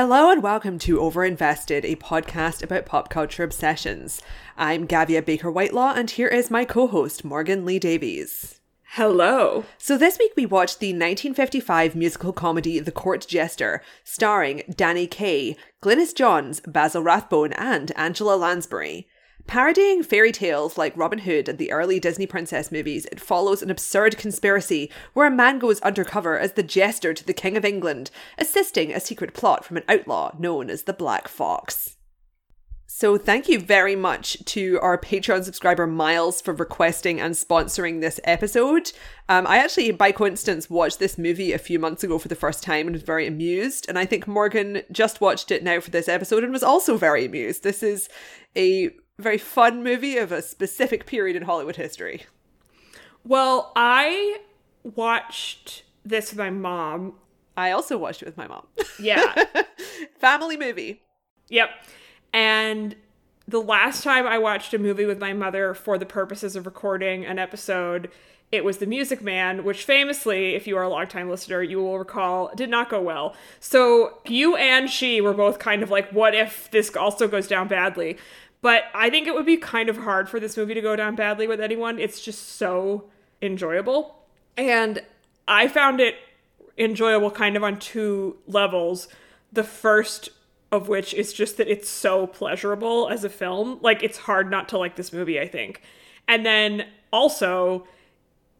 Hello and welcome to Overinvested, a podcast about pop culture obsessions. I'm Gavia Baker-Whitelaw and here is my co-host, Morgan Lee Davies. Hello. So this week we watched the 1955 musical comedy The Court Jester, starring Danny Kaye, Glynis Johns, Basil Rathbone and Angela Lansbury. Parodying fairy tales like Robin Hood and the early Disney princess movies, it follows an absurd conspiracy where a man goes undercover as the jester to the King of England, assisting a secret plot from an outlaw known as the Black Fox. So thank you very much to our Patreon subscriber Miles for requesting and sponsoring this episode. I actually, by coincidence, watched this movie a few months ago for the first time and was very amused. And I think Morgan just watched it now for this episode and was also very amused. This is a very fun movie of a specific period in Hollywood history. Well, I watched this with my mom. I also watched it with my mom. Yeah. Family movie. Yep. And the last time I watched a movie with my mother for the purposes of recording an episode, it was The Music Man, which famously, if you are a longtime listener, you will recall, did not go well. So you and she were both kind of like, what if this also goes down badly? But I think it would be kind of hard for this movie to go down badly with anyone. It's just so enjoyable. And I found it enjoyable kind of on two levels. The first of which is just that it's so pleasurable as a film. Like, it's hard not to like this movie, I think. And then also,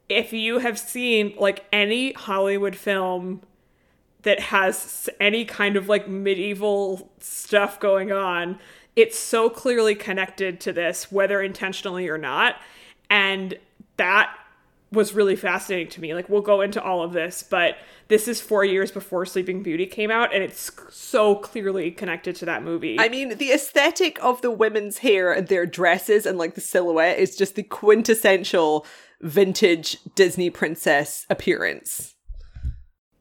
if you have seen, like, any Hollywood film that has any kind of, like, medieval stuff going on, it's so clearly connected to this, whether intentionally or not. And that was really fascinating to me. Like, we'll go into all of this, but this is 4 years before Sleeping Beauty came out, and it's so clearly connected to that movie. I mean, the aesthetic of the women's hair and their dresses and, like, the silhouette is just the quintessential vintage Disney princess appearance.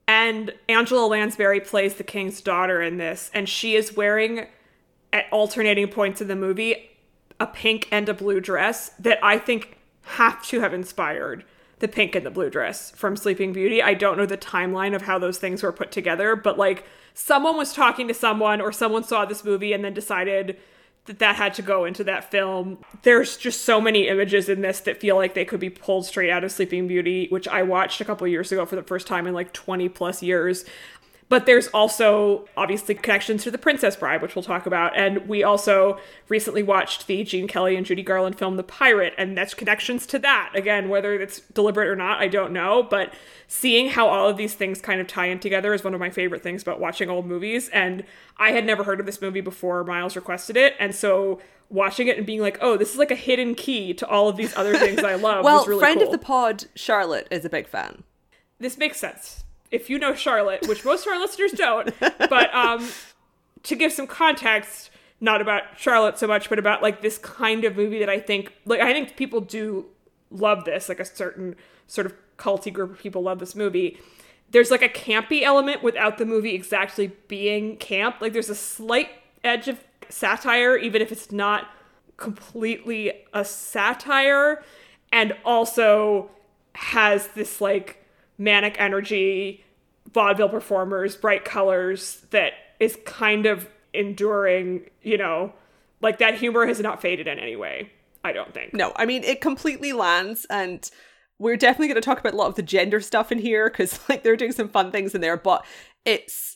And Angela Lansbury plays the king's daughter in this, and she is wearing, at alternating points in the movie, a pink and a blue dress that I think have to have inspired the pink and the blue dress from Sleeping Beauty. I don't know the timeline of how those things were put together, but like someone was talking to someone or someone saw this movie and then decided that that had to go into that film. There's just so many images in this that feel like they could be pulled straight out of Sleeping Beauty, which I watched a couple years ago for the first time in like 20 plus years. But there's also, obviously, connections to The Princess Bride, which we'll talk about. And we also recently watched the Gene Kelly and Judy Garland film, The Pirate, and that's connections to that. Again, whether it's deliberate or not, I don't know. But seeing how all of these things kind of tie in together is one of my favorite things about watching old movies. And I had never heard of this movie before Miles requested it. And so watching it and being like, oh, this is like a hidden key to all of these other things I love was really cool. Well, friend of the pod, Charlotte, is a big fan. This makes sense. If you know Charlotte, which most of our listeners don't, but to give some context, not about Charlotte so much, but about like this kind of movie that I think, like I think people do love this, like a certain sort of culty group of people love this movie. There's like a campy element without the movie exactly being camp. Like there's a slight edge of satire, even if it's not completely a satire, and also has this like manic energy, vaudeville performers, bright colors that is kind of enduring, you know, like that humor has not faded in any way, I don't think. No, I mean, it completely lands, and we're definitely going to talk about a lot of the gender stuff in here because like they're doing some fun things in there, but it's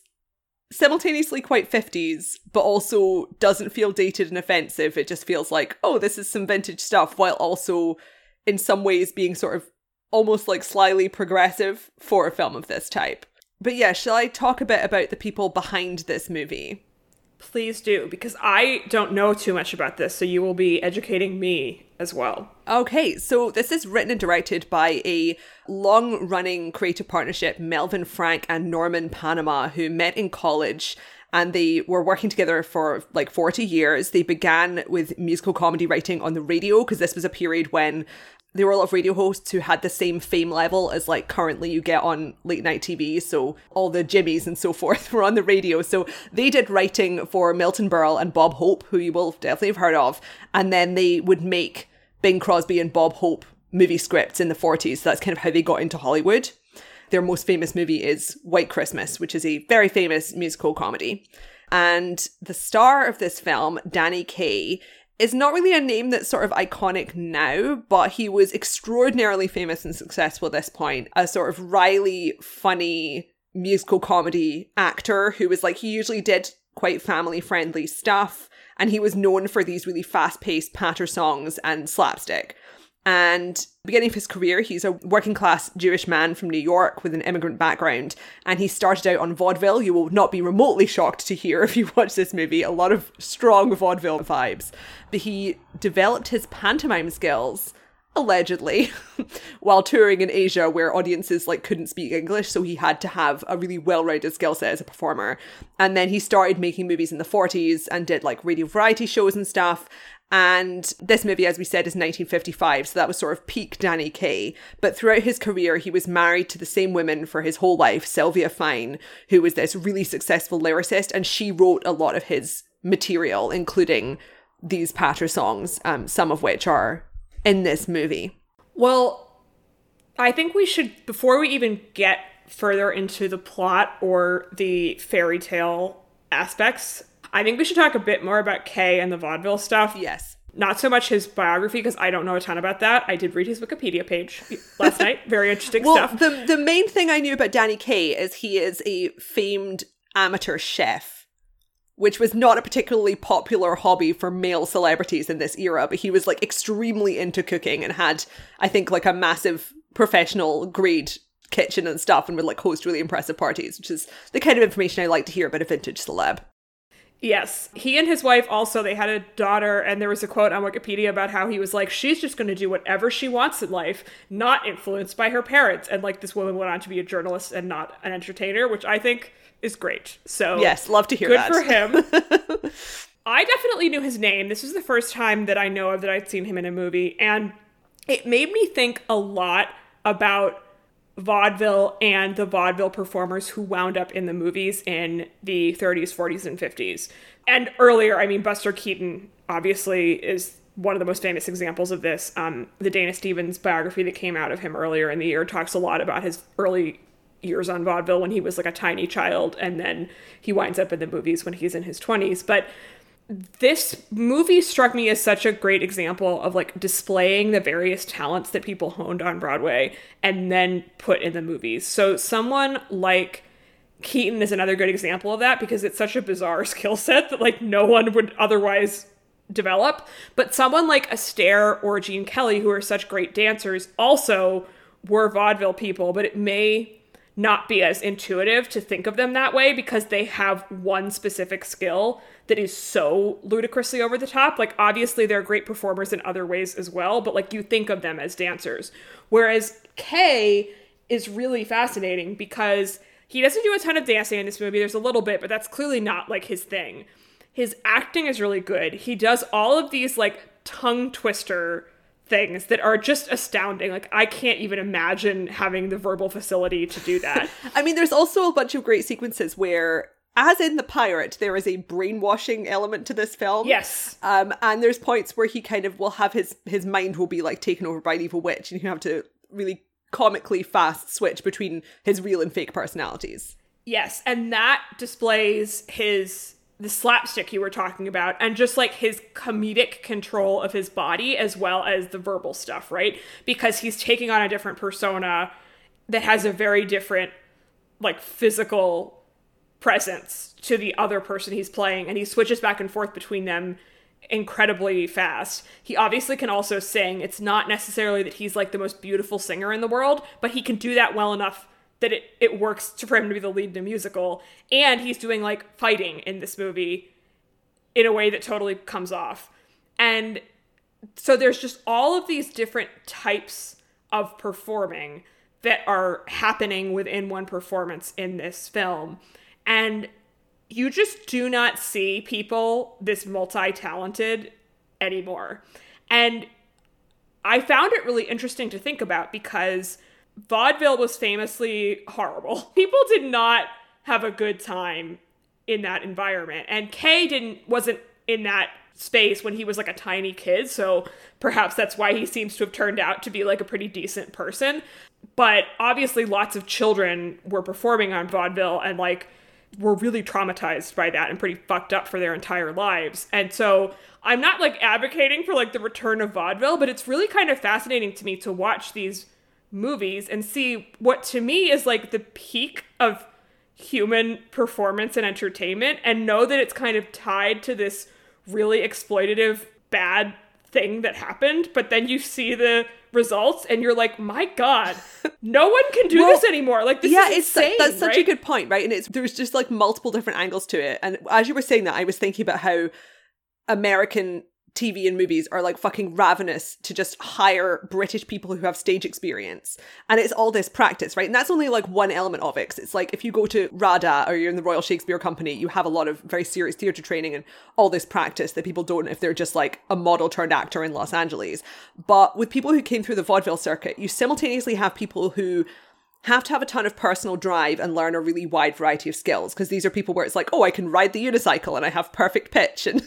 simultaneously quite 50s, but also doesn't feel dated and offensive. It just feels like, oh, this is some vintage stuff, while also in some ways being sort of almost like slyly progressive for a film of this type. But yeah, shall I talk a bit about the people behind this movie? Please do, because I don't know too much about this, so you will be educating me as well. Okay, so this is written and directed by a long-running creative partnership, Melvin Frank and Norman Panama, who met in college. And they were working together for like 40 years. They began with musical comedy writing on the radio because this was a period when there were a lot of radio hosts who had the same fame level as like currently you get on late night TV. So all the Jimmies and so forth were on the radio. So they did writing for Milton Berle and Bob Hope, who you will definitely have heard of. And then they would make Bing Crosby and Bob Hope movie scripts in the 40s. So that's kind of how they got into Hollywood. Their most famous movie is White Christmas, which is a very famous musical comedy. And the star of this film, Danny Kaye, is not really a name that's sort of iconic now, but he was extraordinarily famous and successful at this point, a sort of wryly, funny musical comedy actor who was like, he usually did quite family-friendly stuff, and he was known for these really fast-paced patter songs and slapstick. And at the beginning of his career, he's a working-class Jewish man from New York with an immigrant background, and he started out on vaudeville. You will not be remotely shocked to hear, if you watch this movie, a lot of strong vaudeville vibes. But he developed his pantomime skills, allegedly, while touring in Asia, where audiences like couldn't speak English, so he had to have a really well-rounded skill set as a performer. And then he started making movies in the 40s and did like radio variety shows and stuff. And this movie, as we said, is 1955, so that was sort of peak Danny Kaye. But throughout his career, he was married to the same woman for his whole life, Sylvia Fine, who was this really successful lyricist, and she wrote a lot of his material, including these patter songs, some of which are in this movie. Well, I think we should, before we even get further into the plot or the fairy tale aspects, I think we should talk a bit more about Kaye and the vaudeville stuff. Yes. Not so much his biography, because I don't know a ton about that. I did read his Wikipedia page last night. Very interesting stuff. Well, the main thing I knew about Danny Kaye is he is a famed amateur chef, which was not a particularly popular hobby for male celebrities in this era, but he was like extremely into cooking and had, I think, like a massive professional grade kitchen and stuff, and would like host really impressive parties, which is the kind of information I like to hear about a vintage celeb. Yes. He and his wife also, they had a daughter, and there was a quote on Wikipedia about how he was like, she's just going to do whatever she wants in life, not influenced by her parents. And like, this woman went on to be a journalist and not an entertainer, which I think is great. So yes, love to hear that. Good for him. I definitely knew his name. This was the first time that I know of that I'd seen him in a movie. And it made me think a lot about vaudeville and the vaudeville performers who wound up in the movies in the 30s, 40s, and 50s. And earlier, I mean, Buster Keaton obviously is one of the most famous examples of this. The Dana Stevens biography that came out of him earlier in the year talks a lot about his early years on vaudeville when he was like a tiny child, and then he winds up in the movies when he's in his 20s. But this movie struck me as such a great example of like displaying the various talents that people honed on Broadway and then put in the movies. So someone like Keaton is another good example of that, because it's such a bizarre skill set that like no one would otherwise develop. But someone like Astaire or Gene Kelly, who are such great dancers, also were vaudeville people, but it may not be as intuitive to think of them that way because they have one specific skill that is so ludicrously over the top. Like, obviously, they're great performers in other ways as well, but, like, you think of them as dancers. Whereas Kaye is really fascinating because he doesn't do a ton of dancing in this movie. There's a little bit, but that's clearly not, like, his thing. His acting is really good. He does all of these, like, tongue twister things that are just astounding. Like, I can't even imagine having the verbal facility to do that. I mean, there's also a bunch of great sequences where, as in The Pirate, there is a brainwashing element to this film. Yes. And there's points where he kind of will have his mind will be like taken over by an evil witch, and you have to really comically fast switch between his real and fake personalities. Yes. And that displays the slapstick you were talking about, and just like his comedic control of his body as well as the verbal stuff, right? Because he's taking on a different persona that has a very different like physical presence to the other person he's playing, and he switches back and forth between them incredibly fast. He obviously can also sing. It's not necessarily that he's like the most beautiful singer in the world, but he can do that well enough that it works for him to be the lead in a musical. And he's doing like fighting in this movie in a way that totally comes off. And so there's just all of these different types of performing that are happening within one performance in this film. And you just do not see people this multi-talented anymore. And I found it really interesting to think about because vaudeville was famously horrible. People did not have a good time in that environment. And Kaye wasn't in that space when he was like a tiny kid. So perhaps that's why he seems to have turned out to be like a pretty decent person. But obviously lots of children were performing on vaudeville, and like were really traumatized by that and pretty fucked up for their entire lives. And so I'm not like advocating for like the return of vaudeville, but it's really kind of fascinating to me to watch these movies and see what to me is like the peak of human performance and entertainment, and know that it's kind of tied to this really exploitative bad thing that happened. But then you see the results and you're like, my God, no one can do this anymore. Like, this is insane, that's such a good point, right? And there's just like multiple different angles to it. And as you were saying that, I was thinking about how American TV and movies are like fucking ravenous to just hire British people who have stage experience. And it's all this practice, right? And that's only like one element of it. 'Cause it's like if you go to RADA or you're in the Royal Shakespeare Company, you have a lot of very serious theatre training and all this practice that people don't if they're just like a model turned actor in Los Angeles. But with people who came through the vaudeville circuit, you simultaneously have people who have to have a ton of personal drive and learn a really wide variety of skills, because these are people where it's like, oh, I can ride the unicycle and I have perfect pitch, and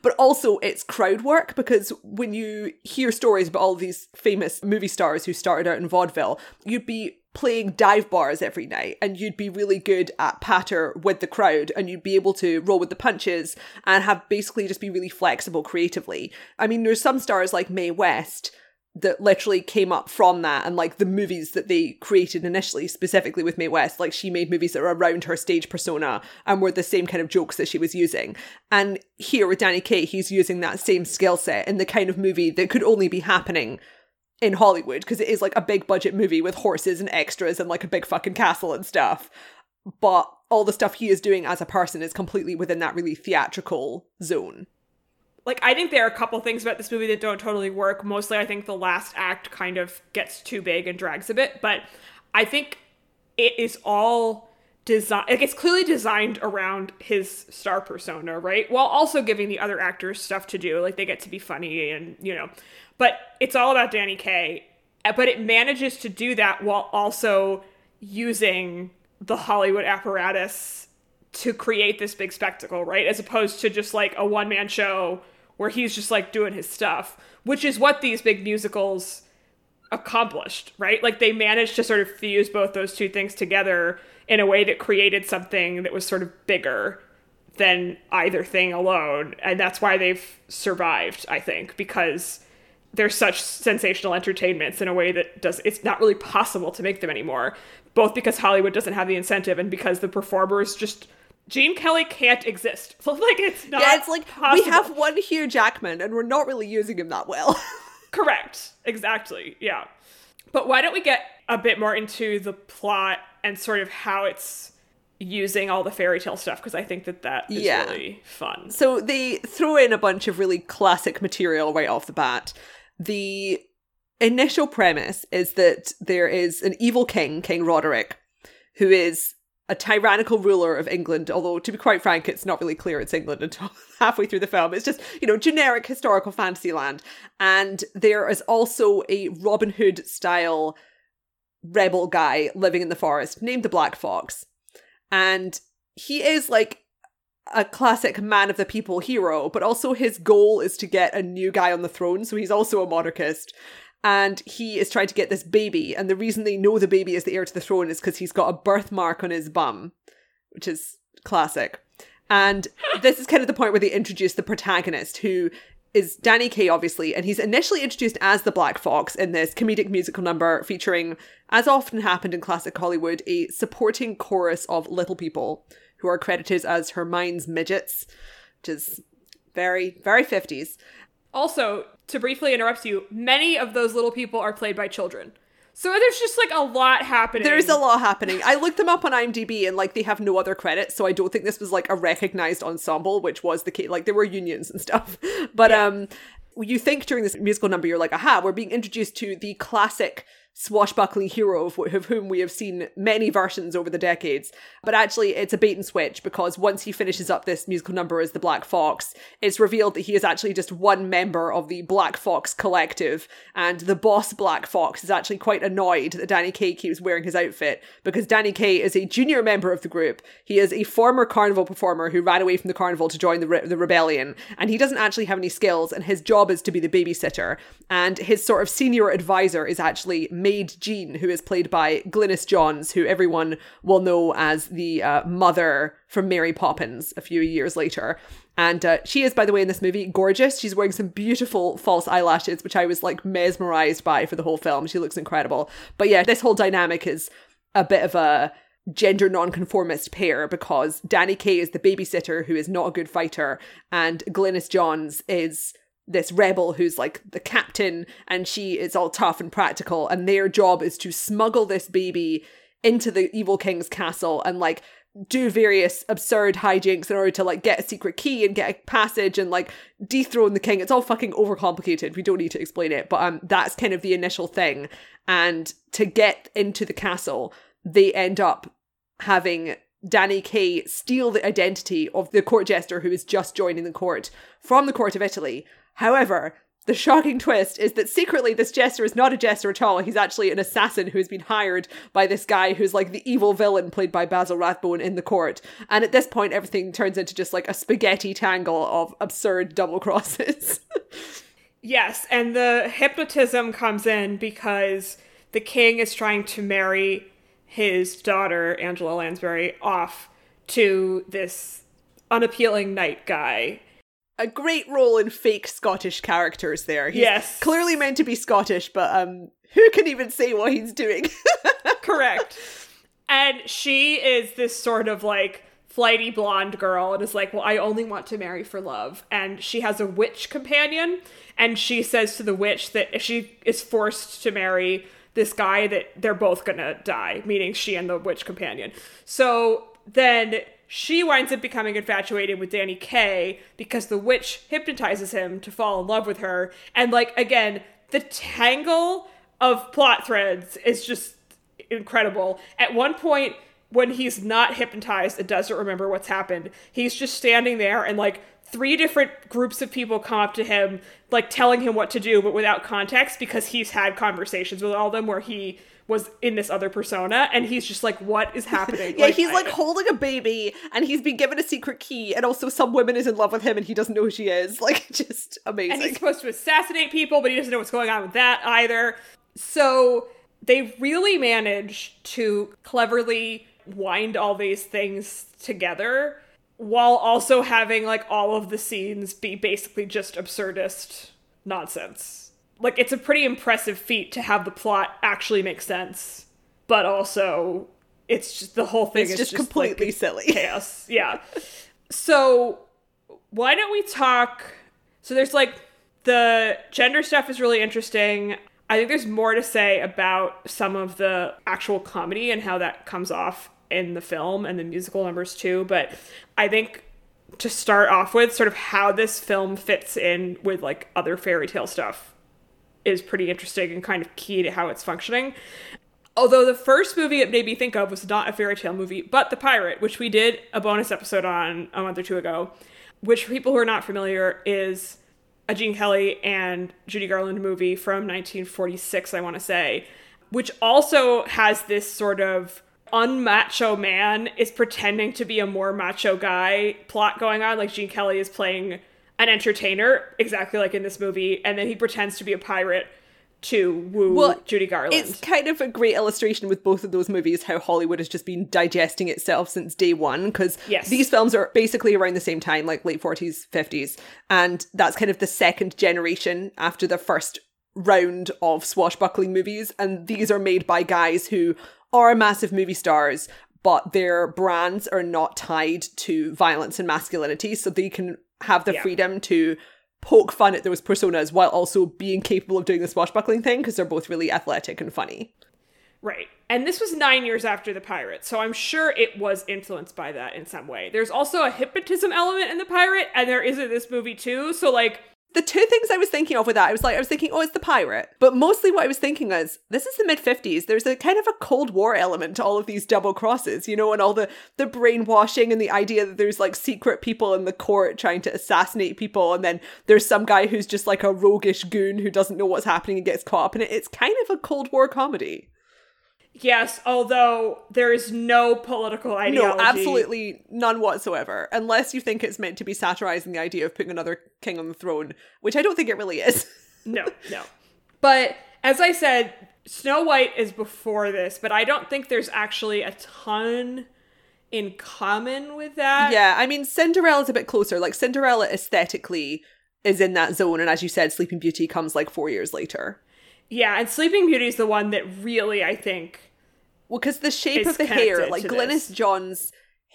but also it's crowd work, because when you hear stories about all these famous movie stars who started out in vaudeville, you'd be playing dive bars every night and you'd be really good at patter with the crowd and you'd be able to roll with the punches and have basically just be really flexible creatively. I mean, there's some stars like Mae West that literally came up from that, and like the movies that they created initially specifically with Mae West, like she made movies that were around her stage persona and were the same kind of jokes that she was using. And here with Danny Kaye, he's using that same skill set in the kind of movie that could only be happening in Hollywood, because it is like a big budget movie with horses and extras and like a big fucking castle and stuff. But all the stuff he is doing as a person is completely within that really theatrical zone. Like, I think there are a couple things about this movie that don't totally work. Mostly, I think the last act kind of gets too big and drags a bit. But I think it is all designed... Like, it's clearly designed around his star persona, right? While also giving the other actors stuff to do. Like, they get to be funny and, But it's all about Danny Kaye. But it manages to do that while also using the Hollywood apparatus to create this big spectacle, right? As opposed to just like a one-man show where he's just like doing his stuff, which is what these big musicals accomplished, right? Like, they managed to sort of fuse both those two things together in a way that created something that was sort of bigger than either thing alone. And that's why they've survived, I think, because they're such sensational entertainments in a way that it's not really possible to make them anymore, both because Hollywood doesn't have the incentive and because the performers just... Gene Kelly can't exist. So, like, it's not possible. Yeah, it's like, we have one Hugh Jackman and we're not really using him that well. Correct. Exactly. Yeah. But why don't we get a bit more into the plot and sort of how it's using all the fairy tale stuff, because I think that is really fun. So they throw in a bunch of really classic material right off the bat. The initial premise is that there is an evil king, King Roderick, who is a tyrannical ruler of England, although, to be quite frank, it's not really clear it's England until halfway through the film. It's just, generic historical fantasy land. And there is also a Robin Hood-style rebel guy living in the forest named the Black Fox. And he is like a classic man of the people hero, but also his goal is to get a new guy on the throne, so he's also a monarchist. And he is trying to get this baby. And the reason they know the baby is the heir to the throne is because he's got a birthmark on his bum, which is classic. And this is kind of the point where they introduce the protagonist, who is Danny Kaye, obviously. And he's initially introduced as the Black Fox in this comedic musical number featuring, as often happened in classic Hollywood, a supporting chorus of little people who are credited as Hermine's midgets, which is very, very 50s. Also, to briefly interrupt you, many of those little people are played by children. So there's just like a lot happening. There is a lot happening. I looked them up on IMDb and like they have no other credits. So I don't think this was like a recognized ensemble, which was the case. Like, there were unions and stuff. But you think during this musical number, you're like, aha, we're being introduced to the classic swashbuckling hero of whom we have seen many versions over the decades. But actually, it's a bait and switch, because once he finishes up this musical number as the Black Fox, it's revealed that he is actually just one member of the Black Fox collective, and the boss Black Fox is actually quite annoyed that Danny Kaye keeps wearing his outfit, because Danny Kaye is a junior member of the group. He is a former carnival performer who ran away from the carnival to join the rebellion, and he doesn't actually have any skills, and his job is to be the babysitter. And his sort of senior advisor is actually Mae maid Jean, who is played by Glynis Johns, who everyone will know as the mother from Mary Poppins a few years later. And she is, by the way, in this movie, gorgeous. She's wearing some beautiful false eyelashes, which I was like mesmerized by for the whole film. She looks incredible. But yeah, this whole dynamic is a bit of a gender nonconformist pair, because Danny Kaye is the babysitter who is not a good fighter, and Glynis Johns is this rebel who's like the captain, and she is all tough and practical, and their job is to smuggle this baby into the evil king's castle and like do various absurd hijinks in order to like get a secret key and get a passage and like dethrone the king. It's all fucking overcomplicated. We don't need to explain it, but that's kind of the initial thing. And to get into the castle, they end up having Danny Kaye steal the identity of the court jester who is just joining the court from the court of Italy. However, the shocking twist is that secretly this jester is not a jester at all. He's actually an assassin who has been hired by this guy who's like the evil villain played by Basil Rathbone in The Court. And at this point, everything turns into just like a spaghetti tangle of absurd double crosses. Yes, and the hypnotism comes in because the king is trying to marry his daughter, Angela Lansbury, off to this unappealing knight guy. A great role in fake Scottish characters there. He's yes. Clearly meant to be Scottish, but who can even say what he's doing? Correct. And she is this sort of like flighty blonde girl and is like, well, I only want to marry for love. And she has a witch companion, and she says to the witch that if she is forced to marry this guy, that they're both gonna die, meaning she and the witch companion. So then she winds up becoming infatuated with Danny Kaye because the witch hypnotizes him to fall in love with her. And like, again, the tangle of plot threads is just incredible. At one point, when he's not hypnotized and doesn't remember what's happened, he's just standing there and like three different groups of people come up to him, like telling him what to do, but without context, because he's had conversations with all of them where he was in this other persona, and he's just like, what is happening? Yeah, like, he's like holding a baby, and he's been given a secret key, and also some woman is in love with him, and he doesn't know who she is. Like, just amazing. And he's supposed to assassinate people, but he doesn't know what's going on with that either. So they really manage to cleverly wind all these things together, while also having like all of the scenes be basically just absurdist nonsense. Like, it's a pretty impressive feat to have the plot actually make sense, but also it's just the whole thing is just completely like silly chaos. Yeah. So why don't we talk? So there's like the gender stuff is really interesting. I think there's more to say about some of the actual comedy and how that comes off in the film and the musical numbers too. But I think to start off with, sort of how this film fits in with like other fairy tale stuff is pretty interesting and kind of key to how it's functioning. Although the first movie it made me think of was not a fairy tale movie, but The Pirate, which we did a bonus episode on a month or two ago, which for people who are not familiar is a Gene Kelly and Judy Garland movie from 1946, I want to say, which also has this sort of unmacho man is pretending to be a more macho guy plot going on. Like, Gene Kelly is playing an entertainer, exactly like in this movie, and then he pretends to be a pirate to woo Judy Garland. It's kind of a great illustration with both of those movies how Hollywood has just been digesting itself since day one, because these films are basically around the same time, like late 40s, 50s, and that's kind of the second generation after the first round of swashbuckling movies, and these are made by guys who are massive movie stars, but their brands are not tied to violence and masculinity, so they can have the freedom to poke fun at those personas while also being capable of doing the swashbuckling thing, because they're both really athletic and funny. Right. And this was 9 years after The Pirate, so I'm sure it was influenced by that in some way. There's also a hypnotism element in The Pirate, and there is in this movie too, so like, the two things I was thinking of with that, I was thinking, oh, it's The Pirate. But mostly what I was thinking is, this is the mid-50s. There's a kind of a Cold War element to all of these double crosses, you know, and all the brainwashing and the idea that there's like secret people in the court trying to assassinate people. And then there's some guy who's just like a roguish goon who doesn't know what's happening and gets caught up in it. It's kind of a Cold War comedy. Yes, although there is no political ideology. No, absolutely none whatsoever. Unless you think it's meant to be satirizing the idea of putting another king on the throne, which I don't think it really is. No, no. But as I said, Snow White is before this, but I don't think there's actually a ton in common with that. Yeah, I mean, Cinderella's a bit closer. Like, Cinderella aesthetically is in that zone, and as you said, Sleeping Beauty comes like 4 years later. Yeah, and Sleeping Beauty is the one that really, I think... Well, because the shape of the hair, like Glynis Johns'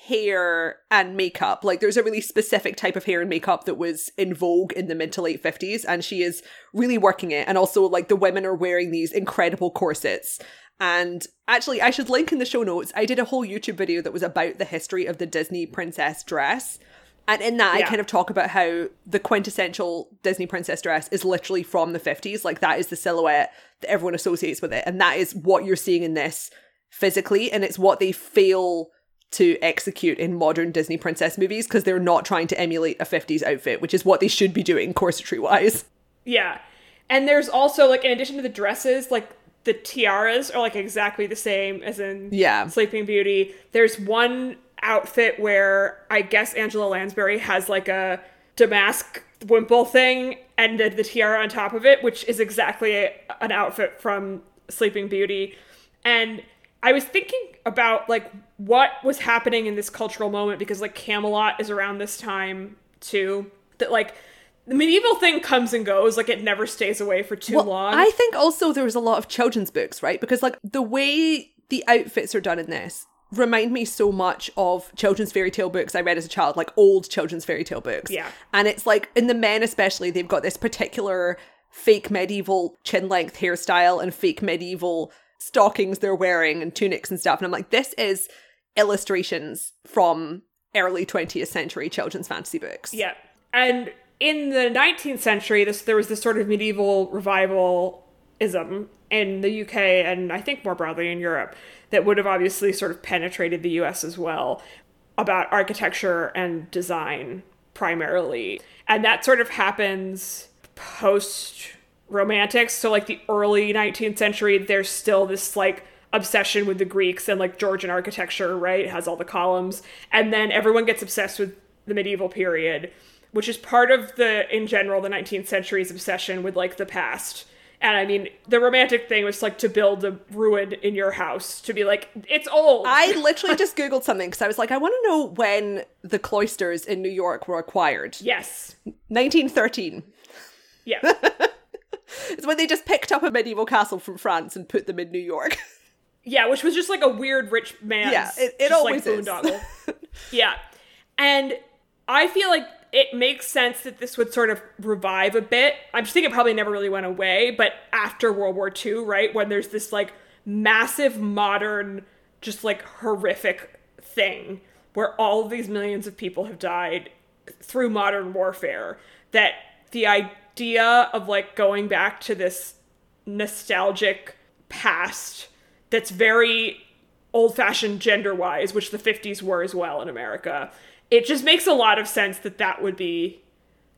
hair and makeup, like there's a really specific type of hair and makeup that was in vogue in the mid to late 50s, and she is really working it. And also, like, the women are wearing these incredible corsets. And actually, I should link in the show notes, I did a whole YouTube video that was about the history of the Disney princess dress. And in that, I kind of talk about how the quintessential Disney princess dress is literally from the 50s. Like, that is the silhouette that everyone associates with it. And that is what you're seeing in this physically, and it's what they fail to execute in modern Disney princess movies because they're not trying to emulate a 50s outfit, which is what they should be doing corsetry wise. Yeah. And there's also, like, in addition to the dresses, like the tiaras are like exactly the same as in Sleeping Beauty. There's one outfit where I guess Angela Lansbury has like a damask wimple thing and the tiara on top of it, which is exactly an outfit from Sleeping Beauty. And I was thinking about, like, what was happening in this cultural moment, because, like, Camelot is around this time too. That, like, the medieval thing comes and goes, like, it never stays away for too long. I think also there was a lot of children's books, right? Because, like, the way the outfits are done in this remind me so much of children's fairy tale books I read as a child, like old children's fairy tale books. Yeah. And it's like, in the men especially, they've got this particular fake medieval chin length hairstyle and fake medieval stockings they're wearing and tunics and stuff, and I'm like, this is illustrations from early 20th century children's fantasy books. Yeah. And in the 19th century, there was this sort of medieval revivalism in the UK, and I think more broadly in Europe, that would have obviously sort of penetrated the US as well, about architecture and design primarily. And that sort of happens post Romantics. So, like, the early 19th century, there's still this, like, obsession with the Greeks and, like, Georgian architecture, right? It has all the columns. And then everyone gets obsessed with the medieval period, which is part of in general, the 19th century's obsession with, like, the past. And I mean, the romantic thing was, like, to build a ruin in your house, to be like, it's old. I literally just Googled something because I was like, I want to know when the cloisters in New York were acquired. Yes. 1913. Yeah. It's when they just picked up a medieval castle from France and put them in New York. Yeah, which was just like a weird rich man's it always like boondoggle. Yeah. And I feel like it makes sense that this would sort of revive a bit. I just think it probably never really went away, but after World War II, right, when there's this like massive modern, just like horrific thing where all of these millions of people have died through modern warfare, that the idea of like going back to this nostalgic past that's very old-fashioned gender-wise, which the 50s were as well in America, it just makes a lot of sense that that would be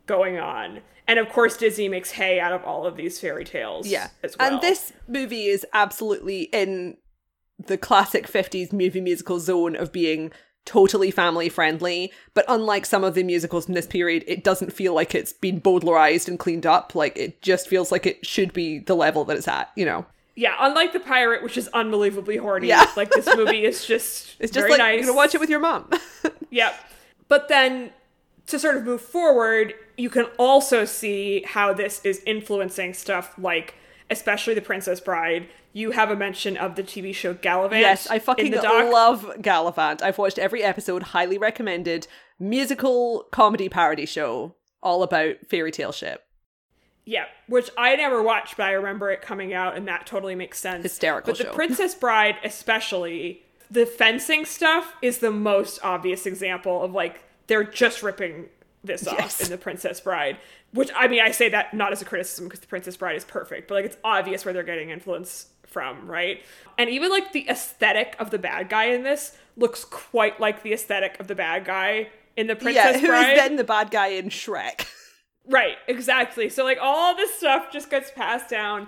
going on. And of course Disney makes hay out of all of these fairy tales as well. And this movie is absolutely in the classic 50s movie musical zone of being totally family friendly, but unlike some of the musicals from this period, it doesn't feel like it's been Baudelarized and cleaned up. Like, it just feels like it should be the level that it's at, you know? Yeah, unlike The Pirate, which is unbelievably horny. Yeah. Like, this movie is just it's just like, nice. You're gonna watch it with your mom. Yep. But then, to sort of move forward, you can also see how this is influencing stuff like, especially The Princess Bride. You have a mention of the TV show Galavant. Yes, I fucking love Galavant. I've watched every episode, highly recommended. Musical comedy parody show all about fairy tale shit. Yeah, which I never watched, but I remember it coming out, and that totally makes sense. Hysterical show. But The Princess Bride especially, the fencing stuff is the most obvious example of, like, they're just ripping this off in The Princess Bride. Which, I mean, I say that not as a criticism because The Princess Bride is perfect, but, like, it's obvious where they're getting influence from, right? And even, like, the aesthetic of the bad guy in this looks quite like the aesthetic of the bad guy in The Princess Bride. Yeah, who is then the bad guy in Shrek. Right, exactly. So, like, all this stuff just gets passed down.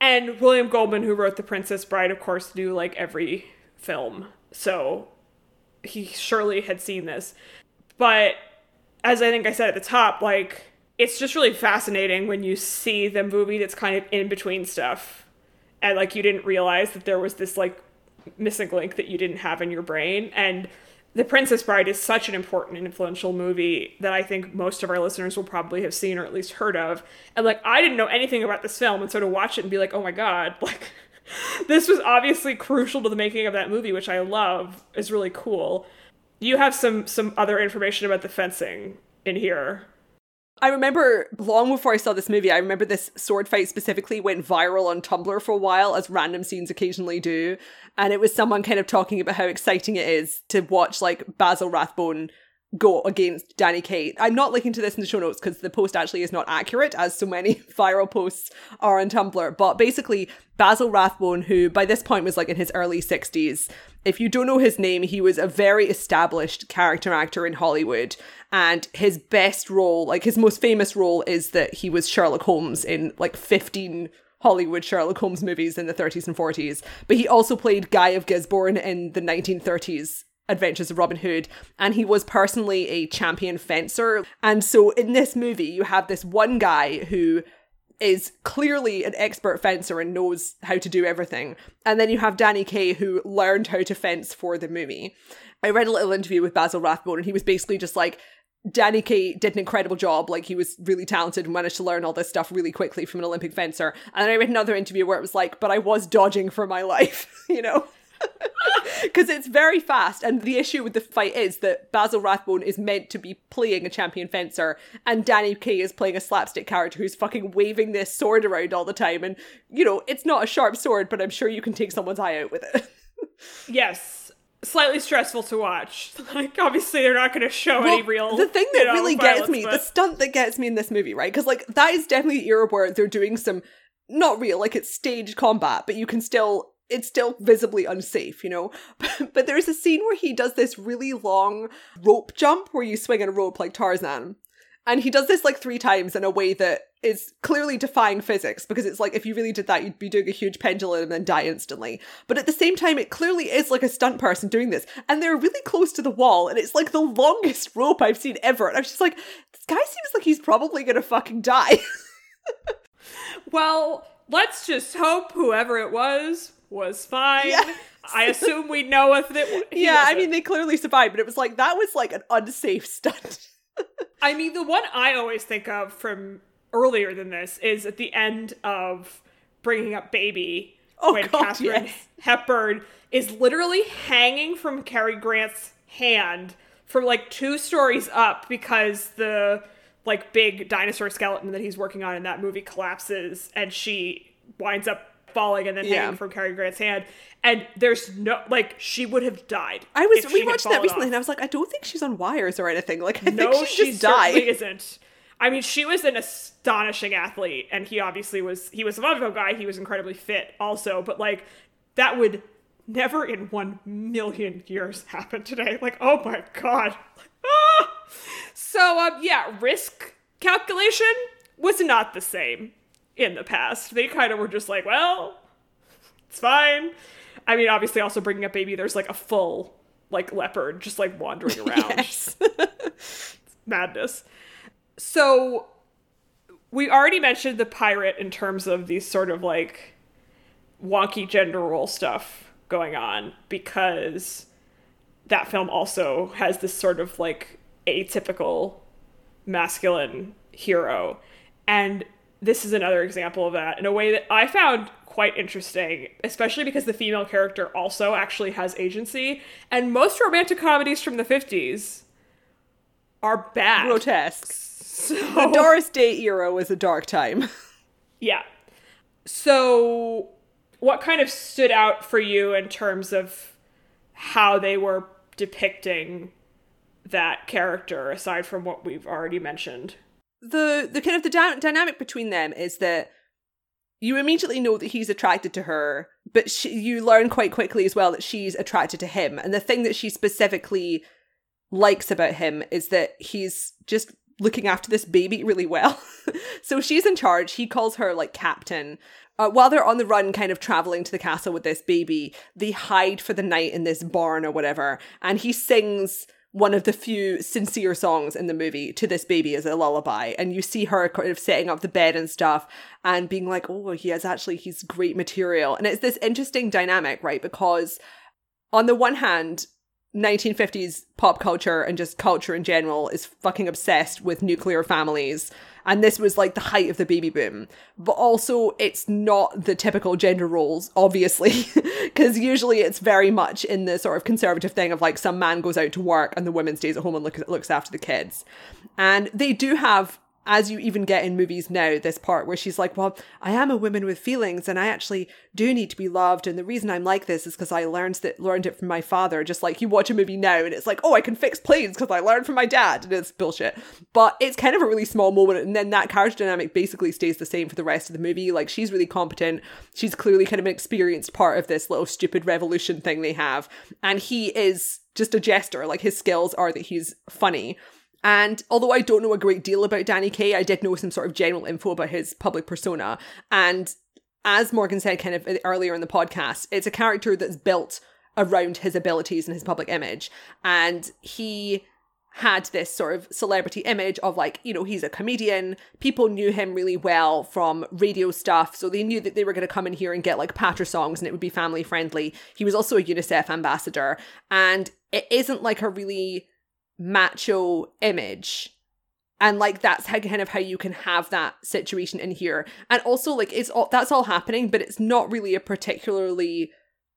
And William Goldman, who wrote The Princess Bride, of course, knew, like, every film. So he surely had seen this. But as I think I said at the top, like, it's just really fascinating when you see the movie that's kind of in between stuff and like you didn't realize that there was this like missing link that you didn't have in your brain. And The Princess Bride is such an important and influential movie that I think most of our listeners will probably have seen or at least heard of. And like, I didn't know anything about this film, and so to watch it and be like, oh my God, like this was obviously crucial to the making of that movie, which I love, is really cool. You have some other information about the fencing in here. I remember long before I saw this movie, I remember this sword fight specifically went viral on Tumblr for a while, as random scenes occasionally do. And it was someone kind of talking about how exciting it is to watch like Basil Rathbone go against Danny Kaye. I'm not linking to this in the show notes because the post actually is not accurate, as so many viral posts are on Tumblr. But basically, Basil Rathbone, who by this point was like in his early 60s, if you don't know his name, he was a very established character actor in Hollywood. And his best role, like his most famous role, is that he was Sherlock Holmes in like 15 Hollywood Sherlock Holmes movies in the 30s and 40s. But he also played Guy of Gisborne in the 1930s Adventures of Robin Hood. And he was personally a champion fencer. And so in this movie, you have this one guy who is clearly an expert fencer and knows how to do everything. And then you have Danny Kaye, who learned how to fence for the movie. I read a little interview with Basil Rathbone, and he was basically just like, Danny Kaye did an incredible job. Like, he was really talented and managed to learn all this stuff really quickly from an Olympic fencer. And then I read another interview where it was like, but I was dodging for my life, you know? Because it's very fast, and the issue with the fight is that Basil Rathbone is meant to be playing a champion fencer, and Danny Kaye is playing a slapstick character who's fucking waving this sword around all the time. And you know, it's not a sharp sword, but I'm sure you can take someone's eye out with it. Yes, slightly stressful to watch. Like, obviously they're not going to show any real, the thing that really violence, gets me, but the stunt that gets me in this movie, right, because like that is definitely the era where they're doing some not real, like it's staged combat, but you can still, it's still visibly unsafe, you know? But there's a scene where he does this really long rope jump where you swing on a rope like Tarzan. And he does this like 3 times in a way that is clearly defying physics, because it's like, if you really did that, you'd be doing a huge pendulum and then die instantly. But at the same time, it clearly is like a stunt person doing this. And they're really close to the wall, and it's like the longest rope I've seen ever. And I was just like, this guy seems like he's probably gonna fucking die. Well, let's just hope whoever it was fine. Yes. I assume we know if it... Yeah, I mean, they clearly survived, but it was like, that was like an unsafe stunt. I mean, the one I always think of from earlier than this is at the end of Bringing Up Baby, when Katharine Hepburn is literally hanging from Cary Grant's hand from like 2 stories up because the like big dinosaur skeleton that he's working on in that movie collapses, and she winds up falling and then hanging from Cary Grant's hand. And there's no, like, she would have died. We watched that recently, and I was like, I don't think she's on wires or anything. Like, I think she just died. No, she isn't. I mean, she was an astonishing athlete, and he obviously was a vaudeville guy. He was incredibly fit also, but like, that would never in 1,000,000 years happen today. Like, oh my God. So, risk calculation was not the same in the past. They kind of were just like, well, it's fine. I mean, obviously also Bringing Up Baby, there's like a full like leopard just like wandering around. Yes. It's madness. So we already mentioned The Pirate in terms of these sort of like wonky gender role stuff going on, because that film also has this sort of like atypical masculine hero. And this is another example of that in a way that I found quite interesting, especially because the female character also actually has agency. And most romantic comedies from the 50s are bad. Grotesque. So, the Doris Day era was a dark time. Yeah. So what kind of stood out for you in terms of how they were depicting that character, aside from what we've already mentioned? The kind of the dynamic between them is that you immediately know that he's attracted to her, but you learn quite quickly as well that she's attracted to him. And the thing that she specifically likes about him is that he's just looking after this baby really well. So she's in charge. He calls her like captain. While they're on the run, kind of traveling to the castle with this baby, they hide for the night in this barn or whatever. And he sings one of the few sincere songs in the movie, To This Baby, is a lullaby. And you see her kind of setting up the bed and stuff and being like, oh, he has actually, he's great material. And it's this interesting dynamic, right? Because on the one hand, 1950s pop culture and just culture in general is fucking obsessed with nuclear families. And this was like the height of the baby boom. But also, it's not the typical gender roles, obviously, because usually it's very much in the sort of conservative thing of like some man goes out to work and the woman stays at home and looks after the kids. And they do have, as you even get in movies now, this part where she's like, well, I am a woman with feelings and I actually do need to be loved. And the reason I'm like this is because I learned it from my father. Just like you watch a movie now and it's like, oh, I can fix planes because I learned from my dad. And it's bullshit. But it's kind of a really small moment. And then that character dynamic basically stays the same for the rest of the movie. Like she's really competent. She's clearly kind of an experienced part of this little stupid revolution thing they have. And he is just a jester. Like his skills are that he's funny. And although I don't know a great deal about Danny Kaye, I did know some sort of general info about his public persona. And as Morgan said kind of earlier in the podcast, it's a character that's built around his abilities and his public image. And he had this sort of celebrity image of like, you know, he's a comedian. People knew him really well from radio stuff. So they knew that they were going to come in here and get like Patra songs and it would be family friendly. He was also a UNICEF ambassador. And it isn't like a really macho image, and like that's how kind of how you can have that situation in here. And also like it's all that's all happening, but it's not really a particularly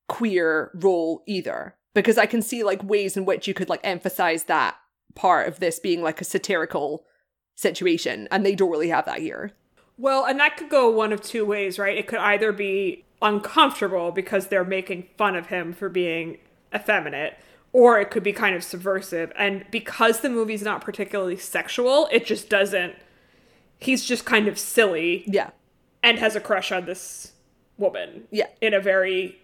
queer role either, because I can see like ways in which you could like emphasize that part of this being like a satirical situation, and they don't really have that here. Well, and that could go one of two ways, right? It could either be uncomfortable because they're making fun of him for being effeminate, or it could be kind of subversive. And because the movie's not particularly sexual, it just doesn't... He's just kind of silly. Yeah. And has a crush on this woman. Yeah. In a very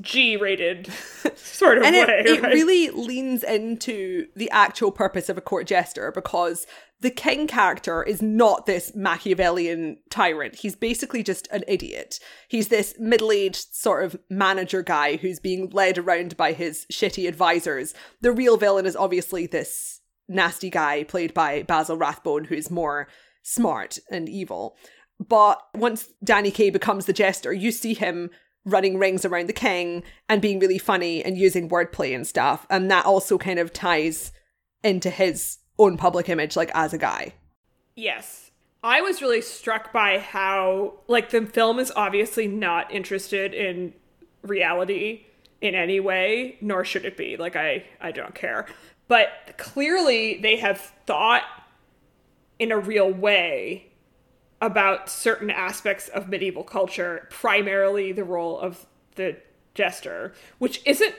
G-rated sort of and way. And it really leans into the actual purpose of A Court Jester, because the king character is not this Machiavellian tyrant. He's basically just an idiot. He's this middle-aged sort of manager guy who's being led around by his shitty advisors. The real villain is obviously this nasty guy played by Basil Rathbone, who's more smart and evil. But once Danny Kaye becomes the jester, you see him running rings around the king and being really funny and using wordplay and stuff. And that also kind of ties into his own public image, like as a guy. Yes. I was really struck by how, like, the film is obviously not interested in reality in any way, nor should it be. Like, I don't care. But clearly they have thought in a real way about certain aspects of medieval culture, primarily the role of the jester, which isn't...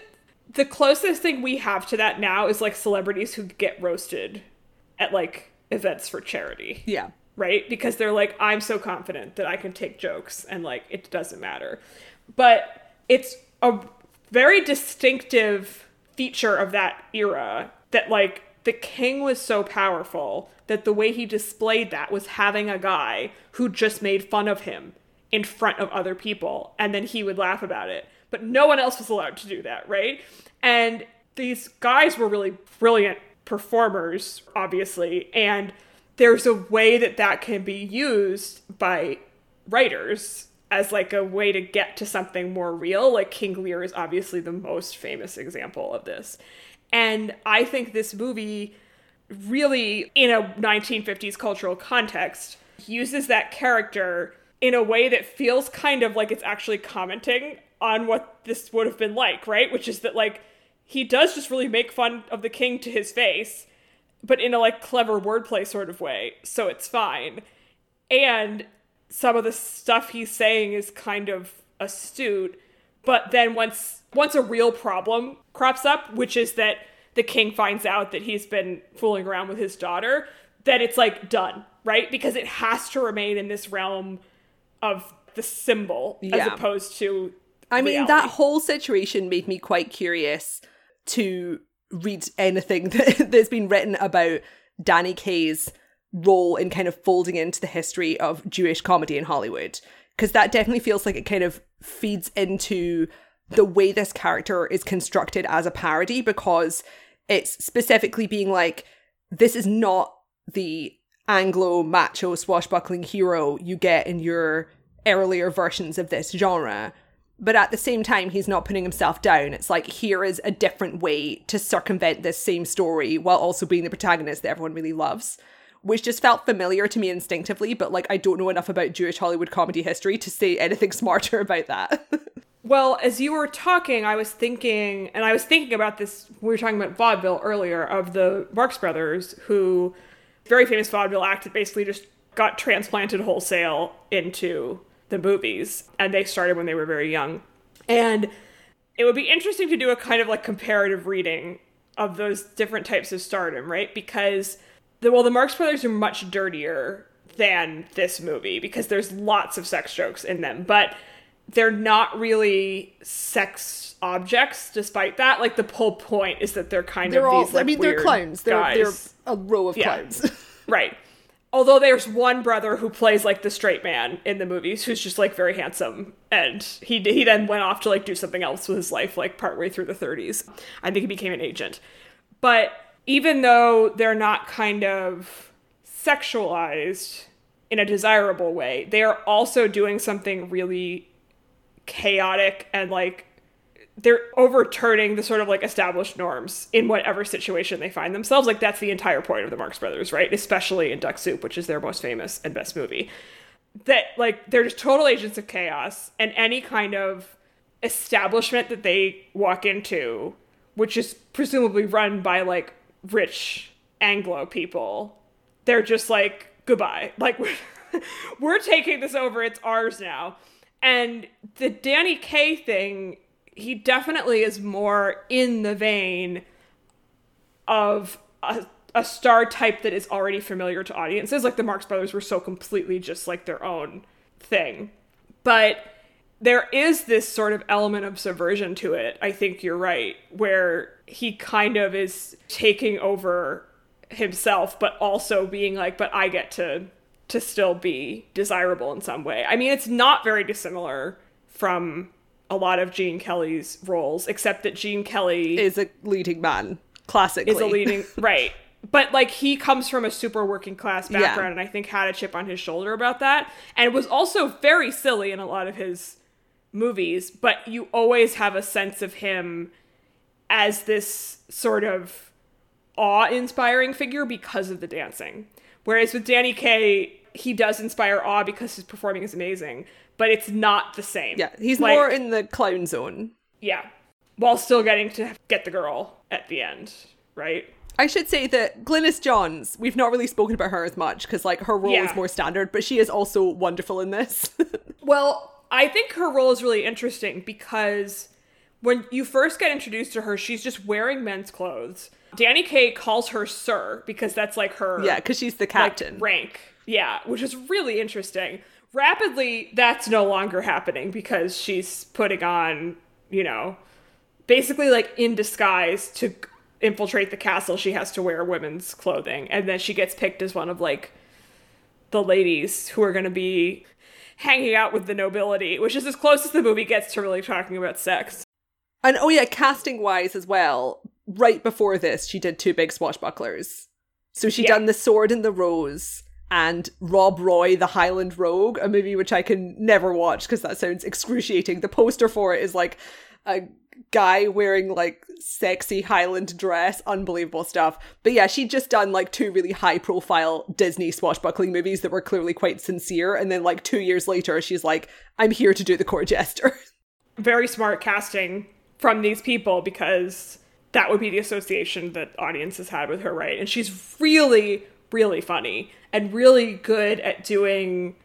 The closest thing we have to that now is, like, celebrities who get roasted at, like, events for charity. Yeah. Right? Because they're like, I'm so confident that I can take jokes and, like, it doesn't matter. But it's a very distinctive feature of that era that, like, the king was so powerful that the way he displayed that was having a guy who just made fun of him in front of other people, and then he would laugh about it. But no one else was allowed to do that, right? And these guys were really brilliant performers, obviously, and there's a way that that can be used by writers as like a way to get to something more real. Like King Lear is obviously the most famous example of this. And I think this movie really, in a 1950s cultural context, uses that character in a way that feels kind of like it's actually commenting on what this would have been like, right? Which is that, like, he does just really make fun of the king to his face, but in a, like, clever wordplay sort of way, so it's fine. And some of the stuff he's saying is kind of astute, but then once a real problem crops up, which is that the king finds out that he's been fooling around with his daughter, then it's like done, right? Because it has to remain in this realm of the symbol as opposed to reality. That whole situation made me quite curious to read anything that's been written about Danny Kaye's role in kind of folding into the history of Jewish comedy in Hollywood. Because that definitely feels like it kind of feeds into the way this character is constructed as a parody, because It's specifically being like, this is not the Anglo macho swashbuckling hero you get in your earlier versions of this genre. But at the same time, he's not putting himself down. It's like, here is a different way to circumvent this same story while also being the protagonist that everyone really loves, which just felt familiar to me instinctively. But like, I don't know enough about Jewish Hollywood comedy history to say anything smarter about that. Well, as you were talking, I was thinking about this. We were talking about vaudeville earlier, of the Marx Brothers, who, very famous vaudeville act that basically just got transplanted wholesale into the movies. And they started when they were very young. And it would be interesting to do a kind of like comparative reading of those different types of stardom, right? Because the Marx Brothers are much dirtier than this movie because there's lots of sex jokes in them, but they're not really sex objects despite that. Like, the whole point is that they're clowns. They're a row of clowns. Right. Although there's one brother who plays like the straight man in the movies, who's just like very handsome, and he then went off to like do something else with his life, like partway through the 30s. I think he became an agent. But even though they're not kind of sexualized in a desirable way, they are also doing something really chaotic, and like, they're overturning the sort of like established norms in whatever situation they find themselves. Like, that's the entire point of the Marx Brothers, right? Especially in Duck Soup, which is their most famous and best movie. That like, they're just total agents of chaos, and any kind of establishment that they walk into, which is presumably run by like rich Anglo people, they're just like, goodbye. Like, we're taking this over. It's ours now. And the Danny Kaye thing, he definitely is more in the vein of a star type that is already familiar to audiences. Like, the Marx Brothers were so completely just like their own thing. But there is this sort of element of subversion to it, I think you're right, where he kind of is taking over himself, but also being like, but I get to still be desirable in some way. I mean, it's not very dissimilar from a lot of Gene Kelly's roles, except that Gene Kelly is a leading man, classically. Right. But like, he comes from a super working class background, and I think had a chip on his shoulder about that, and was also very silly in a lot of his movies, but you always have a sense of him as this sort of awe-inspiring figure because of the dancing. Whereas with Danny Kaye, he does inspire awe because his performing is amazing, but it's not the same. Yeah, he's like, more in the clown zone. Yeah, while still getting to get the girl at the end, right? I should say that Glynis Johns, we've not really spoken about her as much because like, her role is more standard, but she is also wonderful in this. Well, I think her role is really interesting because when you first get introduced to her, she's just wearing men's clothes. Danny Kaye calls her Sir because that's like her... Yeah, because she's the captain. Like, rank. Yeah, which is really interesting. Rapidly, that's no longer happening because she's putting on, you know, basically like in disguise to infiltrate the castle, she has to wear women's clothing. And then she gets picked as one of like the ladies who are going to be hanging out with the nobility, which is as close as the movie gets to really talking about sex. And oh yeah, casting-wise as well, right before this, she did Two Big Swashbucklers. So she done The Sword and the Rose and Rob Roy, the Highland Rogue, a movie which I can never watch because that sounds excruciating. The poster for it is like a guy wearing like sexy Highland dress, unbelievable stuff. But yeah, she'd just done like two really high profile Disney swashbuckling movies that were clearly quite sincere. And then like 2 years later, she's like, I'm here to do The Court Jester. Very smart casting from these people because that would be the association that audiences had with her, right? And she's really, really funny and really good at doing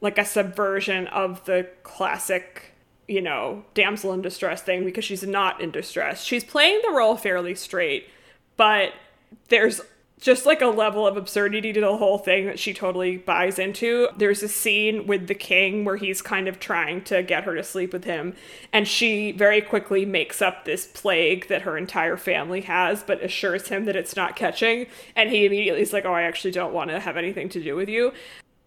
like a subversion of the classic, you know, damsel in distress thing because she's not in distress. She's playing the role fairly straight, but there's just like a level of absurdity to the whole thing that she totally buys into. There's a scene with the king where he's kind of trying to get her to sleep with him, and she very quickly makes up this plague that her entire family has, but assures him that it's not catching. And he immediately is like, oh, I actually don't want to have anything to do with you.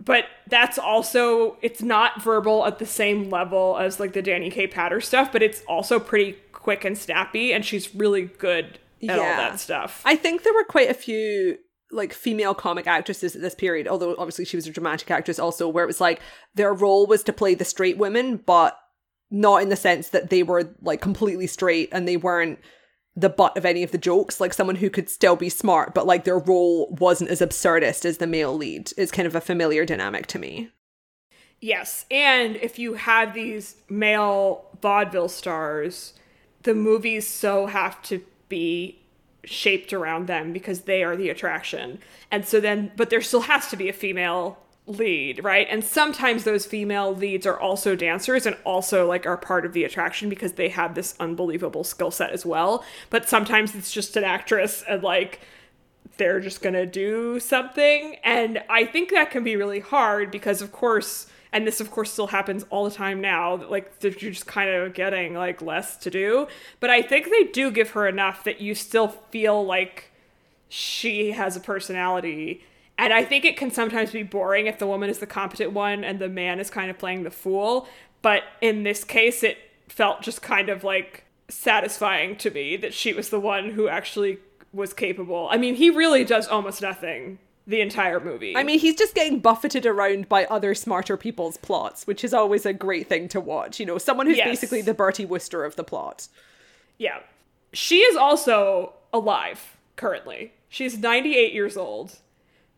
But that's also, it's not verbal at the same level as like the Danny Kaye Patter stuff, but it's also pretty quick and snappy, and she's really good and all that stuff. I think there were quite a few like female comic actresses at this period, although obviously she was a dramatic actress also, where it was like their role was to play the straight women, but not in the sense that they were like completely straight and they weren't the butt of any of the jokes, like someone who could still be smart, but like their role wasn't as absurdist as the male lead. It's kind of a familiar dynamic to me. Yes. And if you have these male vaudeville stars, the movies so have to be shaped around them because they are the attraction. And so then, but there still has to be a female lead, right? And sometimes those female leads are also dancers and also like are part of the attraction because they have this unbelievable skill set as well. But sometimes it's just an actress and like they're just gonna do something. And I think that can be really hard because, of course, and this, of course, still happens all the time now, like, you're just kind of getting, like, less to do. But I think they do give her enough that you still feel like she has a personality. And I think it can sometimes be boring if the woman is the competent one and the man is kind of playing the fool. But in this case, it felt just kind of, like, satisfying to me that she was the one who actually was capable. I mean, he really does almost nothing the entire movie. I mean, he's just getting buffeted around by other smarter people's plots, which is always a great thing to watch. You know, someone who's basically the Bertie Wooster of the plot. Yeah. She is also alive currently. She's 98 years old.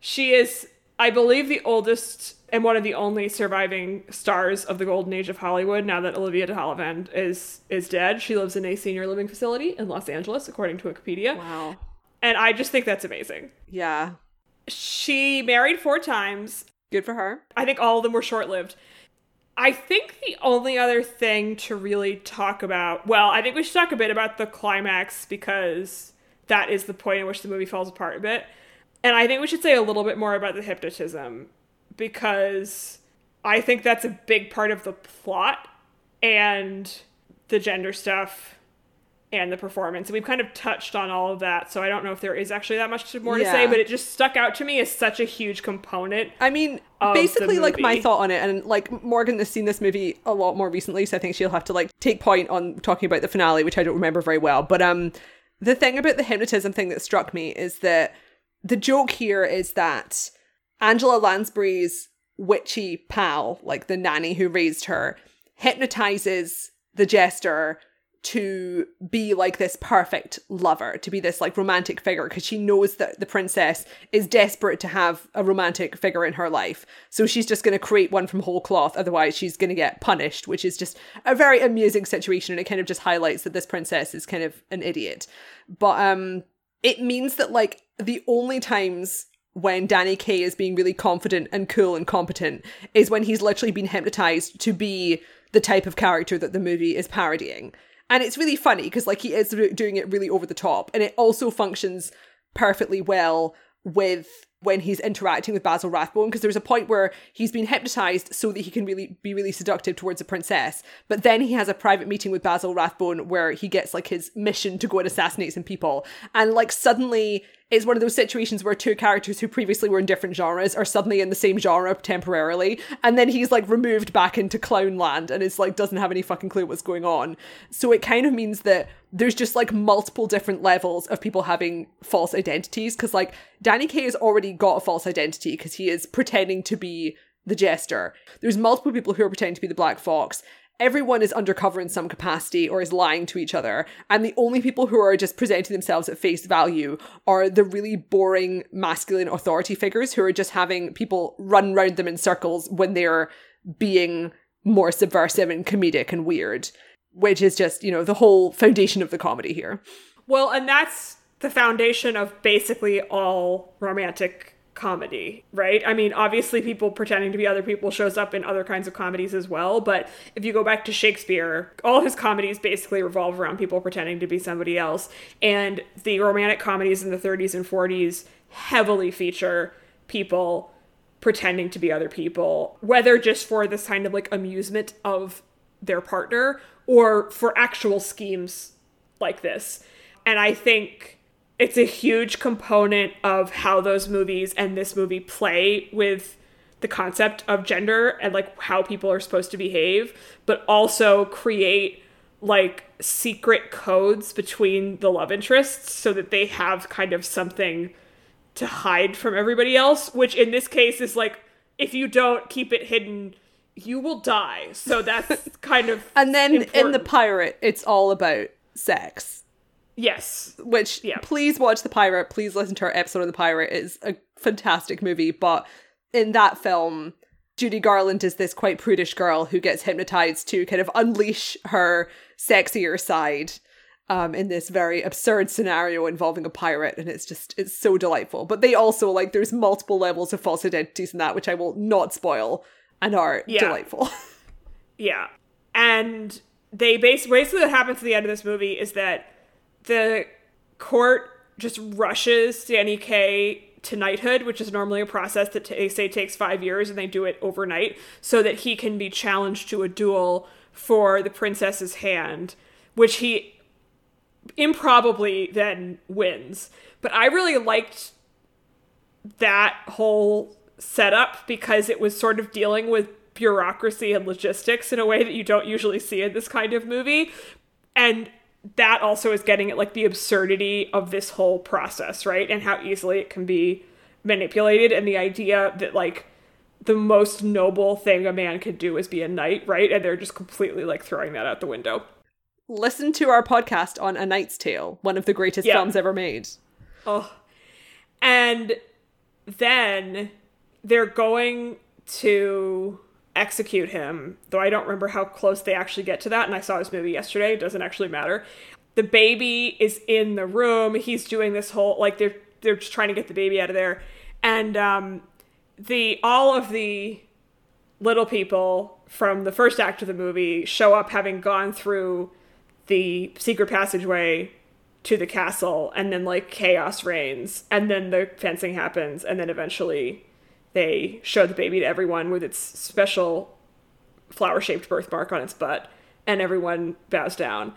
She is, I believe, the oldest and one of the only surviving stars of the golden age of Hollywood now that Olivia de Havilland is dead. She lives in a senior living facility in Los Angeles, according to Wikipedia. Wow. And I just think that's amazing. Yeah. She married 4 times. Good for her. I think all of them were short-lived. I think the only other thing to really talk about... Well, I think we should talk a bit about the climax because that is the point in which the movie falls apart a bit. And I think we should say a little bit more about the hypnotism because I think that's a big part of the plot and the gender stuff and the performance. And we've kind of touched on all of that, so I don't know if there is actually that much more to say, but it just stuck out to me as such a huge component. I mean, basically, like, my thought on it, and, like, Morgan has seen this movie a lot more recently, so I think she'll have to, like, take point on talking about the finale, which I don't remember very well. But the thing about the hypnotism thing that struck me is that the joke here is that Angela Lansbury's witchy pal, like the nanny who raised her, hypnotizes the jester to be like this perfect lover, to be this like romantic figure, because she knows that the princess is desperate to have a romantic figure in her life. So she's just going to create one from whole cloth, otherwise she's going to get punished, which is just a very amusing situation, and it kind of just highlights that this princess is kind of an idiot. But it means that like the only times when Danny Kaye is being really confident and cool and competent is when he's literally been hypnotized to be the type of character that the movie is parodying. And it's really funny because, like, he is doing it really over the top. And it also functions perfectly well with when he's interacting with Basil Rathbone, because there's a point where he's been hypnotized so that he can really be really seductive towards a princess. But then he has a private meeting with Basil Rathbone where he gets, like, his mission to go and assassinate some people. And, like, suddenly it's one of those situations where two characters who previously were in different genres are suddenly in the same genre temporarily. And then he's like removed back into clown land and is like, doesn't have any fucking clue what's going on. So it kind of means that there's just like multiple different levels of people having false identities. Cause like Danny Kaye has already got a false identity because he is pretending to be the jester. There's multiple people who are pretending to be the Black Fox. Everyone is undercover in some capacity or is lying to each other. And the only people who are just presenting themselves at face value are the really boring masculine authority figures who are just having people run round them in circles when they're being more subversive and comedic and weird, which is just, you know, the whole foundation of the comedy here. Well, and that's the foundation of basically all romantic comedy, right? I mean, obviously people pretending to be other people shows up in other kinds of comedies as well, but if you go back to Shakespeare, all his comedies basically revolve around people pretending to be somebody else. And the romantic comedies in the 30s and 40s heavily feature people pretending to be other people, whether just for this kind of like amusement of their partner or for actual schemes like this. And I think it's a huge component of how those movies and this movie play with the concept of gender and like how people are supposed to behave, but also create like secret codes between the love interests so that they have kind of something to hide from everybody else, which in this case is like, if you don't keep it hidden, you will die. So that's kind of and then important. In The Pirate, it's all about sex. Yes. Which, yeah. Please watch The Pirate. Please listen to our episode of The Pirate. It's a fantastic movie. But in that film, Judy Garland is this quite prudish girl who gets hypnotized to kind of unleash her sexier side in this very absurd scenario involving a pirate. And it's so delightful. But they also, like, there's multiple levels of false identities in that, which I will not spoil, and are delightful. Yeah. And they basically what happens at the end of this movie is that the court just rushes Danny Kaye to knighthood, which is normally a process that they say takes 5 years, and they do it overnight so that he can be challenged to a duel for the princess's hand, which he improbably then wins. But I really liked that whole setup because it was sort of dealing with bureaucracy and logistics in a way that you don't usually see in this kind of movie. And that also is getting at, like, the absurdity of this whole process, right? And how easily it can be manipulated, and the idea that, like, the most noble thing a man could do is be a knight, right? And they're just completely, like, throwing that out the window. Listen to our podcast on A Knight's Tale, one of the greatest films ever made. Oh. And then they're going to execute him, though I don't remember how close they actually get to that, and I saw this movie yesterday, it doesn't actually matter. The baby is in the room, he's doing this whole, like, they're just trying to get the baby out of there, and all of the little people from the first act of the movie show up having gone through the secret passageway to the castle, and then, like, chaos reigns, and then the fencing happens, and then eventually they show the baby to everyone with its special flower-shaped birthmark on its butt, and everyone bows down.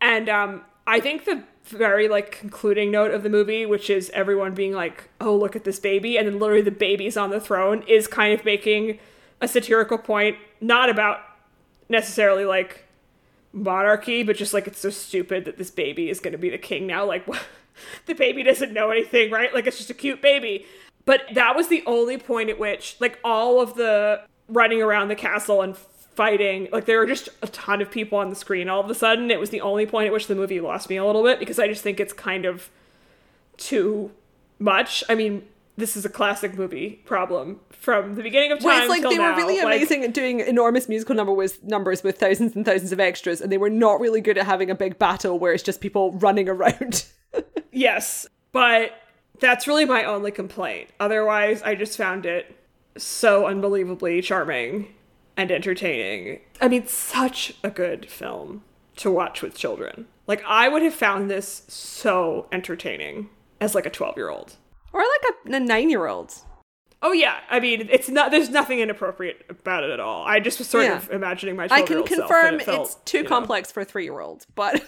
And I think the very, like, concluding note of the movie, which is everyone being like, oh, look at this baby, and then literally the baby's on the throne, is kind of making a satirical point, not about necessarily, like, monarchy, but just, like, it's so stupid that this baby is going to be the king now. Like, the baby doesn't know anything, right? Like, it's just a cute baby. But that was the only point at which, like, all of the running around the castle and fighting, like, there were just a ton of people on the screen all of a sudden. It was the only point at which the movie lost me a little bit, because I just think it's kind of too much. I mean, this is a classic movie problem from the beginning of time. Well, it's like they were really amazing at doing enormous musical numbers with thousands and thousands of extras, and they were not really good at having a big battle where it's just people running around. Yes, but that's really my only complaint. Otherwise, I just found it so unbelievably charming and entertaining. I mean, such a good film to watch with children. Like, I would have found this so entertaining as, like, a 12-year-old. Or, like, a 9-year-old. Oh, yeah. I mean, it's not. There's nothing inappropriate about it at all. I just was sort of imagining my 12-year-old self. I can confirm it's too complex for a 3-year-old, but...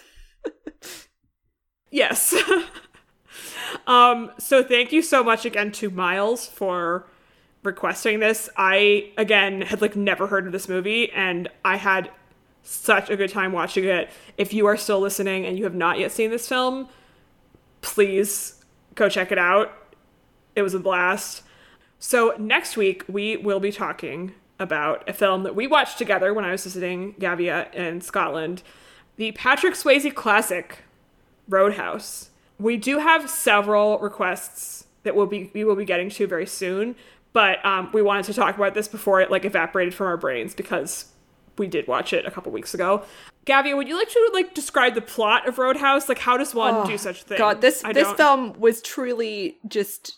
Yes. So thank you so much again to Miles for requesting this. I, again, had, like, never heard of this movie, and I had such a good time watching it. If you are still listening and you have not yet seen this film, please go check it out. It was a blast. So next week, we will be talking about a film that we watched together when I was visiting Gavia in Scotland, the Patrick Swayze classic, Roadhouse. We do have several requests that we will be getting to very soon, but we wanted to talk about this before it, like, evaporated from our brains, because we did watch it a couple weeks ago. Gavia, would you like to, like, describe the plot of Roadhouse? Like, how does one do such things? God, this film was truly just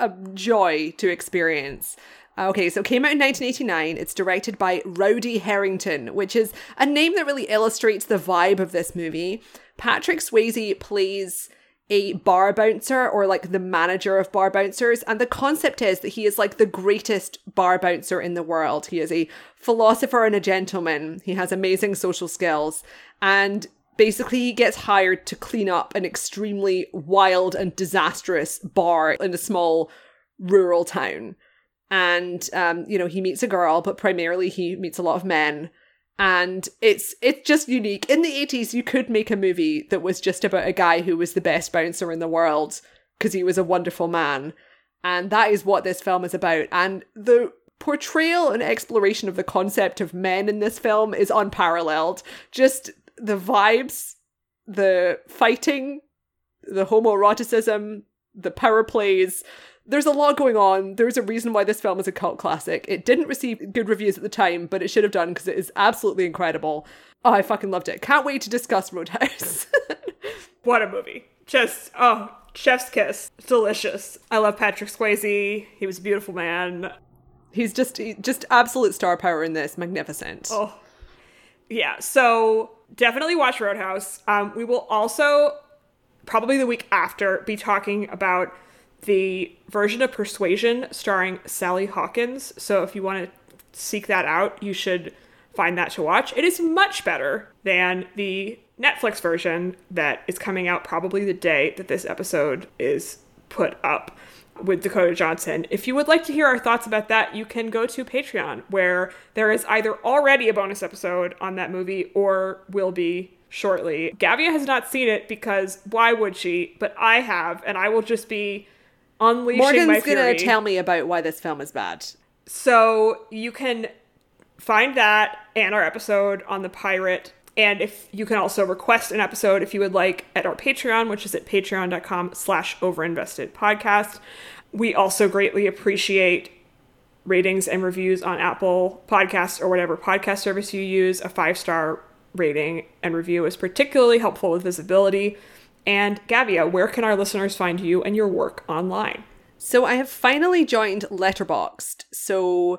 a joy to experience. Okay, so it came out in 1989. It's directed by Rowdy Herrington, which is a name that really illustrates the vibe of this movie. Patrick Swayze plays a bar bouncer, or, like, the manager of bar bouncers. And the concept is that he is, like, the greatest bar bouncer in the world. He is a philosopher and a gentleman. He has amazing social skills. And basically he gets hired to clean up an extremely wild and disastrous bar in a small rural town. And, he meets a girl, but primarily he meets a lot of men. And it's just unique. In the 80s, you could make a movie that was just about a guy who was the best bouncer in the world because he was a wonderful man. And that is what this film is about. And the portrayal and exploration of the concept of men in this film is unparalleled. Just the vibes, the fighting, the homoeroticism, the power plays. There's a lot going on. There's a reason why this film is a cult classic. It didn't receive good reviews at the time, but it should have done because it is absolutely incredible. Oh, I fucking loved it. Can't wait to discuss Roadhouse. What a movie. Just, oh, chef's kiss. Delicious. I love Patrick Swayze. He was a beautiful man. He's just absolute star power in this. Magnificent. Oh, yeah. So definitely watch Roadhouse. We will also, probably the week after, be talking about the version of Persuasion starring Sally Hawkins. So if you want to seek that out, you should find that to watch. It is much better than the Netflix version that is coming out probably the day that this episode is put up with Dakota Johnson. If you would like to hear our thoughts about that, you can go to Patreon, where there is either already a bonus episode on that movie or will be shortly. Gavia has not seen it because why would she? But I have, and I will just be unleashing my fury. Morgan's gonna tell me about why this film is bad. So you can find that and our episode on The Pirate. And if you can also request an episode if you would like at our Patreon, which is at patreon.com/overinvestedpodcast. We also greatly appreciate ratings and reviews on Apple Podcasts or whatever podcast service you use. A 5-star rating and review is particularly helpful with visibility. And Gavia, where can our listeners find you and your work online? So I have finally joined Letterboxd. So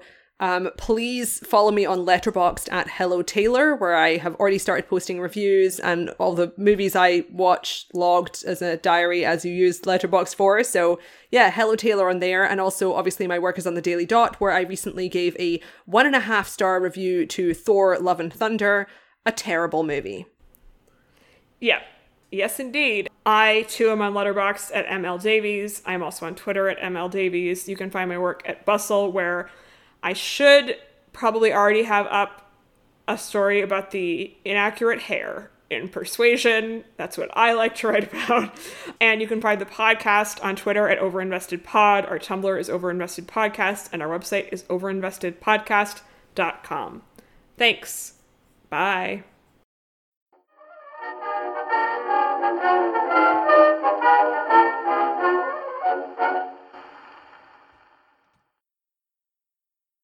please follow me on Letterboxd at Hello Taylor, where I have already started posting reviews and all the movies I watch logged as a diary as you used Letterboxd for. So yeah, Hello Taylor on there. And also obviously my work is on The Daily Dot, where I recently gave a 1.5-star review to Thor: Love and Thunder, a terrible movie. Yeah. Yes, indeed. I, too, am on Letterboxd at ML Davies. I'm also on Twitter at ML Davies. You can find my work at Bustle, where I should probably already have up a story about the inaccurate hair in Persuasion. That's what I like to write about. And you can find the podcast on Twitter at OverinvestedPod. Our Tumblr is OverinvestedPodcast, and our website is overinvestedpodcast.com. Thanks. Bye.